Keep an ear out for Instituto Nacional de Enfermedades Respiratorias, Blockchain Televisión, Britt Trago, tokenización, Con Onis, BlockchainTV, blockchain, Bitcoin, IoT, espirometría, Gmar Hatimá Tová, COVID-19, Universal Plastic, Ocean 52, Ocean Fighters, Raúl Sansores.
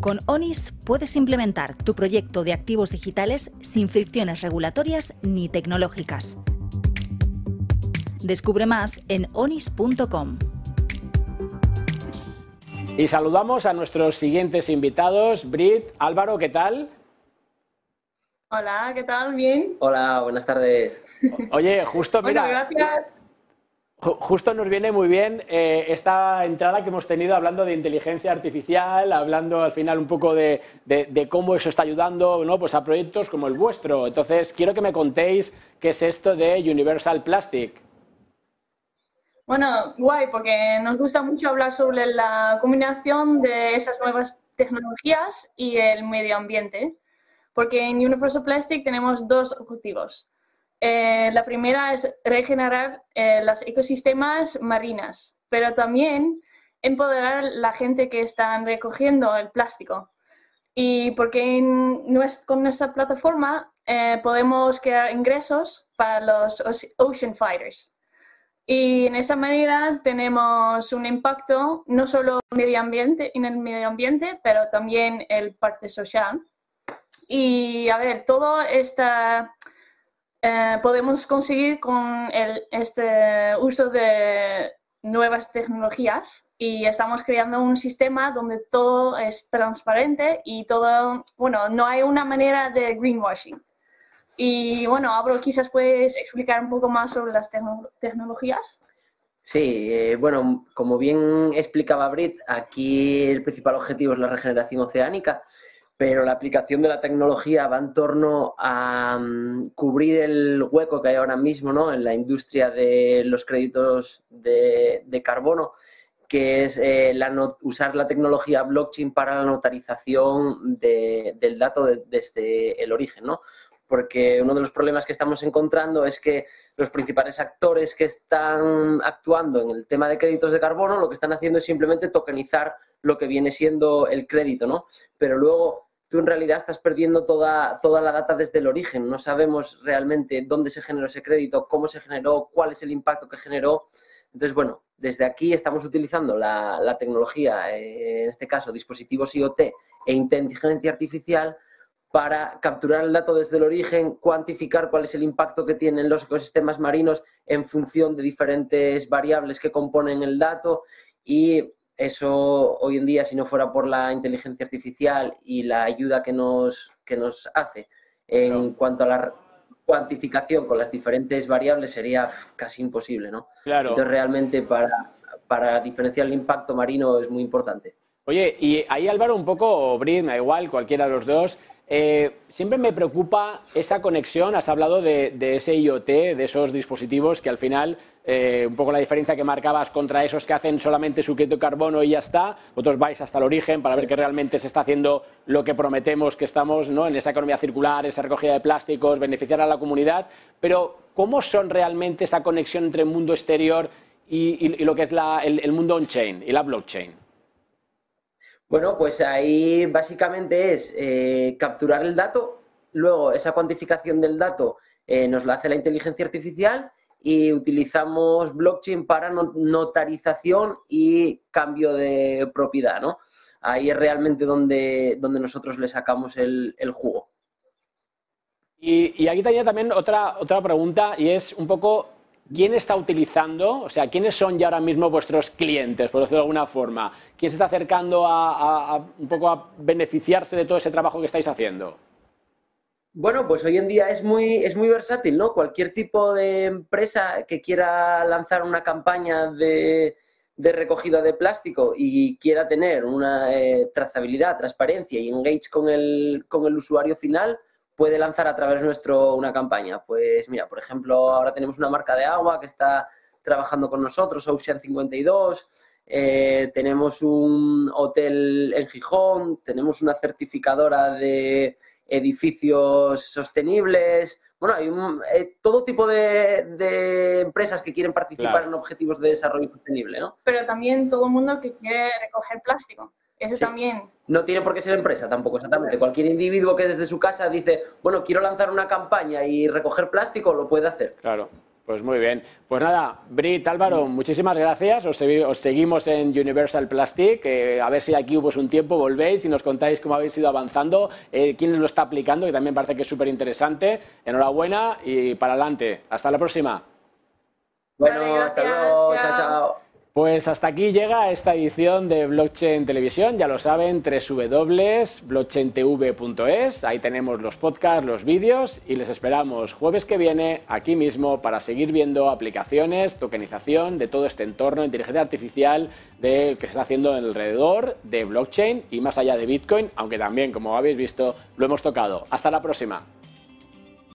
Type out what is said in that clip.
Con Onis puedes implementar tu proyecto de activos digitales sin fricciones regulatorias ni tecnológicas. Descubre más en onis.com. Y saludamos a nuestros siguientes invitados. Brit, Álvaro, ¿qué tal? Hola, ¿qué tal? ¿Bien? Hola, buenas tardes. Oye, justo, mira... Bueno, gracias. Justo nos viene muy bien esta entrada que hemos tenido hablando de inteligencia artificial, hablando al final un poco de cómo eso está ayudando, ¿no?, pues a proyectos como el vuestro. Entonces, quiero que me contéis qué es esto de Universal Plastic. Bueno, guay, porque nos gusta mucho hablar sobre la combinación de esas nuevas tecnologías y el medio ambiente, porque en Universal Plastic tenemos dos objetivos. La primera es regenerar los ecosistemas marinos, pero también empoderar a la gente que están recogiendo el plástico. Y porque con nuestra plataforma podemos crear ingresos para los Ocean Fighters. Y en esa manera tenemos un impacto no solo en el medio ambiente, pero también en la parte social. Y a ver, todo esta... podemos conseguir con este uso de nuevas tecnologías, y estamos creando un sistema donde todo es transparente y todo, bueno, no hay una manera de greenwashing. Y bueno, Álvaro, quizás puedes explicar un poco más sobre las tecnologías. Sí, bueno, como bien explicaba Brit, aquí el principal objetivo es la regeneración oceánica, pero la aplicación de la tecnología va en torno a cubrir el hueco que hay ahora mismo, ¿no?, en la industria de los créditos de carbono, que es usar la tecnología blockchain para la notarización del dato desde el origen, ¿no? Porque uno de los problemas que estamos encontrando es que los principales actores que están actuando en el tema de créditos de carbono lo que están haciendo es simplemente tokenizar lo que viene siendo el crédito, ¿no? Pero luego tú en realidad estás perdiendo toda la data desde el origen. No sabemos realmente dónde se generó ese crédito, cómo se generó, cuál es el impacto que generó. Entonces, bueno, desde aquí estamos utilizando la tecnología, en este caso dispositivos IoT e inteligencia artificial, para capturar el dato desde el origen, cuantificar cuál es el impacto que tienen los ecosistemas marinos en función de diferentes variables que componen el dato. Y eso hoy en día, si no fuera por la inteligencia artificial y la ayuda que nos hace en cuanto a la cuantificación con las diferentes variables, sería casi imposible, ¿no? Claro. Entonces realmente para diferenciar el impacto marino es muy importante. Oye, y ahí Álvaro un poco, o Brit, da igual, cualquiera de los dos, siempre me preocupa esa conexión. Has hablado de ese IoT, de esos dispositivos que al final, un poco la diferencia que marcabas contra esos que hacen solamente su crédito de carbono y ya está. Vosotros vais hasta el origen para ver que realmente se está haciendo lo que prometemos, que estamos, ¿no?, en esa economía circular, esa recogida de plásticos, beneficiar a la comunidad. Pero ¿cómo son realmente esa conexión entre el mundo exterior y lo que es el mundo on-chain y la blockchain? Bueno, pues ahí básicamente es capturar el dato, luego esa cuantificación del dato nos la hace la inteligencia artificial y utilizamos blockchain para notarización y cambio de propiedad, ¿no? Ahí es realmente donde nosotros le sacamos el jugo. Y aquí tenía también otra pregunta, y es un poco... ¿Quién está utilizando? O sea, ¿quiénes son ya ahora mismo vuestros clientes, por decirlo de alguna forma? ¿Quién se está acercando a un poco a beneficiarse de todo ese trabajo que estáis haciendo? Bueno, pues hoy en día es muy versátil, ¿no? Cualquier tipo de empresa que quiera lanzar una campaña de recogida de plástico y quiera tener una trazabilidad, transparencia y engage con el usuario final, puede lanzar a través nuestro una campaña. Pues mira, por ejemplo, ahora tenemos una marca de agua que está trabajando con nosotros, Ocean 52, tenemos un hotel en Gijón, tenemos una certificadora de edificios sostenibles. Bueno, hay todo tipo de empresas que quieren participar, claro, en objetivos de desarrollo sostenible, ¿no? Pero también todo el mundo que quiere recoger plástico. Eso sí. También. No tiene por qué ser empresa tampoco, exactamente. Cualquier individuo que desde su casa dice, bueno, quiero lanzar una campaña y recoger plástico, lo puede hacer. Claro. Pues muy bien. Pues nada, Brit, Álvaro, muchísimas gracias. Os seguimos en Universal Plastic. A ver si aquí hubo un tiempo, volvéis y nos contáis cómo habéis ido avanzando, quién lo está aplicando, que también parece que es súper interesante. Enhorabuena y para adelante. Hasta la próxima. Bueno, vale, hasta luego. Chao, chao. Pues hasta aquí llega esta edición de Blockchain Televisión, ya lo saben, www.blockchaintv.es, ahí tenemos los podcasts, los vídeos y les esperamos jueves que viene aquí mismo para seguir viendo aplicaciones, tokenización de todo este entorno, inteligencia artificial del que se está haciendo alrededor de blockchain y más allá de Bitcoin, aunque también, como habéis visto, lo hemos tocado. Hasta la próxima.